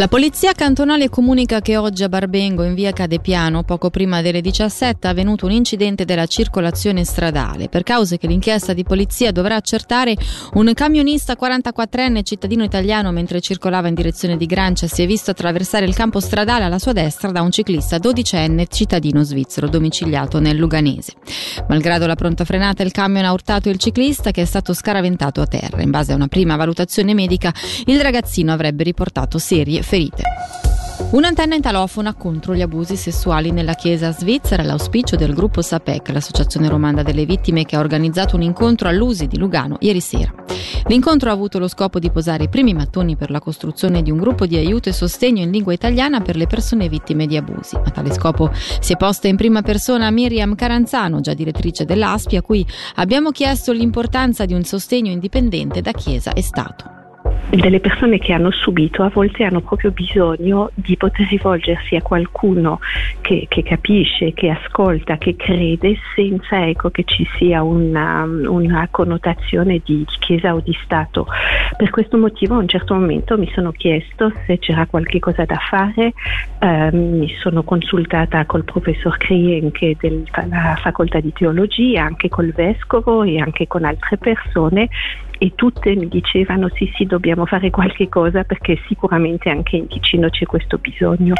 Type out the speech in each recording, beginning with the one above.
La polizia cantonale comunica che oggi a Barbengo, in via Cadepiano, poco prima delle 17, è avvenuto un incidente della circolazione stradale. Per cause che l'inchiesta di polizia dovrà accertare, un camionista 44enne cittadino italiano, mentre circolava in direzione di Grancia, si è visto attraversare il campo stradale alla sua destra da un ciclista 12enne cittadino svizzero domiciliato nel Luganese. Malgrado la pronta frenata, il camion ha urtato il ciclista, che è stato scaraventato a terra. In base a una prima valutazione medica, il ragazzino avrebbe riportato serie ferite. Un'antenna italofona contro gli abusi sessuali nella Chiesa svizzera, l'auspicio del gruppo Sapec, l'associazione romana delle vittime, che ha organizzato un incontro all'Usi di Lugano ieri sera. L'incontro ha avuto lo scopo di posare i primi mattoni per la costruzione di un gruppo di aiuto e sostegno in lingua italiana per le persone vittime di abusi. A tale scopo si è posta in prima persona Miriam Caranzano, già direttrice dell'ASPI, a cui abbiamo chiesto l'importanza di un sostegno indipendente da Chiesa e Stato. Delle persone che hanno subito a volte hanno proprio bisogno di poter rivolgersi a qualcuno che capisce, che ascolta, che crede, senza che ci sia una connotazione di chiesa o di Stato. Per questo motivo a un certo momento mi sono chiesto se c'era qualche cosa da fare, mi sono consultata col professor Krien, che è della facoltà di teologia, anche col vescovo e anche con altre persone, e tutte mi dicevano sì, dobbiamo fare qualche cosa, perché sicuramente anche in Ticino c'è questo bisogno.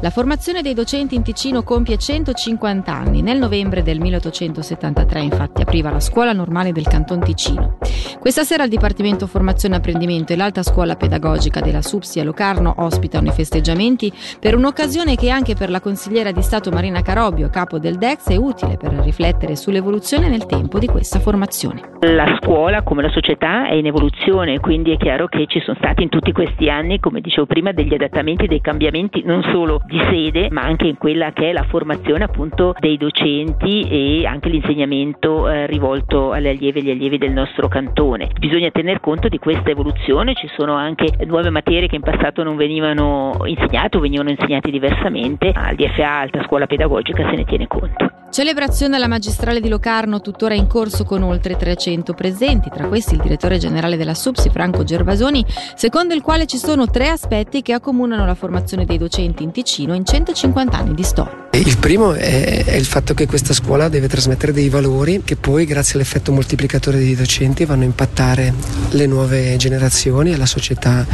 La formazione dei docenti in Ticino compie 150 anni. Nel novembre del 1873, infatti, apriva la scuola normale del Canton Ticino. Questa sera il Dipartimento Formazione e Apprendimento e l'Alta Scuola Pedagogica della Supsi a Locarno ospitano i festeggiamenti per un'occasione che anche per la consigliera di Stato Marina Carobbio, capo del DECS, è utile per riflettere sull'evoluzione nel tempo di questa formazione. La scuola, come la società, è in evoluzione, quindi è chiaro che ci sono stati in tutti questi anni, come dicevo prima, degli adattamenti, dei cambiamenti, non solo di sede, ma anche in quella che è la formazione appunto dei docenti e anche l'insegnamento rivolto alle allieve e agli allievi del nostro cantone. Bisogna tener conto di questa evoluzione, ci sono anche nuove materie che in passato non venivano insegnate o venivano insegnate diversamente. Al DFA, Alta Scuola Pedagogica, se ne tiene conto. Celebrazione alla magistrale di Locarno tuttora in corso, con oltre 300 presenti, tra questi il direttore generale della Supsi Franco Gervasoni, secondo il quale ci sono tre aspetti che accomunano la formazione dei docenti in Ticino in 150 anni di storia. Il primo è il fatto che questa scuola deve trasmettere dei valori che poi, grazie all'effetto moltiplicatore dei docenti, vanno a impattare le nuove generazioni e la società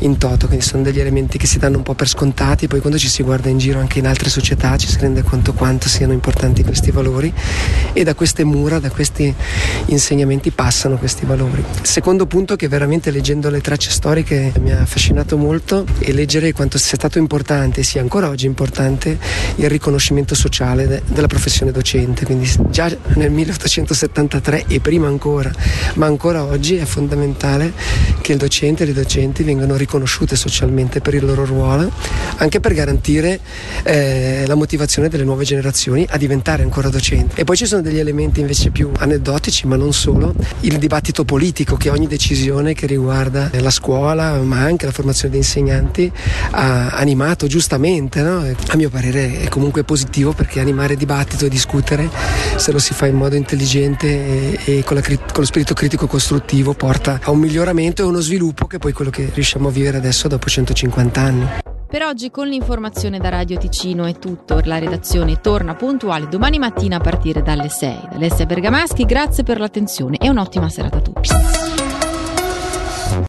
in toto. Quindi sono degli elementi che si danno un po' per scontati, poi quando ci si guarda in giro anche in altre società ci si rende conto quanto siano importanti questi valori, e da queste mura, da questi insegnamenti passano questi valori. Secondo punto, che veramente leggendo le tracce storiche mi ha affascinato molto, e leggere quanto sia stato importante, sia ancora oggi importante, il riconoscimento sociale della professione docente. Quindi già nel 1873 e prima ancora, ma ancora oggi è fondamentale che il docente e le docenti vengano riconosciute socialmente per il loro ruolo, anche per garantire la motivazione delle nuove generazioni a diventare ancora docente. E poi ci sono degli elementi invece più aneddotici, ma non solo, il dibattito politico, che ogni decisione che riguarda la scuola ma anche la formazione degli insegnanti ha animato giustamente, no? A mio parere è comunque positivo, perché animare dibattito e discutere, se lo si fa in modo intelligente e con lo spirito critico costruttivo, porta a un miglioramento e uno sviluppo che è poi quello che riusciamo a vivere adesso dopo 150 anni. Per oggi con l'informazione da Radio Ticino è tutto. La redazione torna puntuale domani mattina a partire dalle 6. Alessia Bergamaschi, grazie per l'attenzione e un'ottima serata a tutti.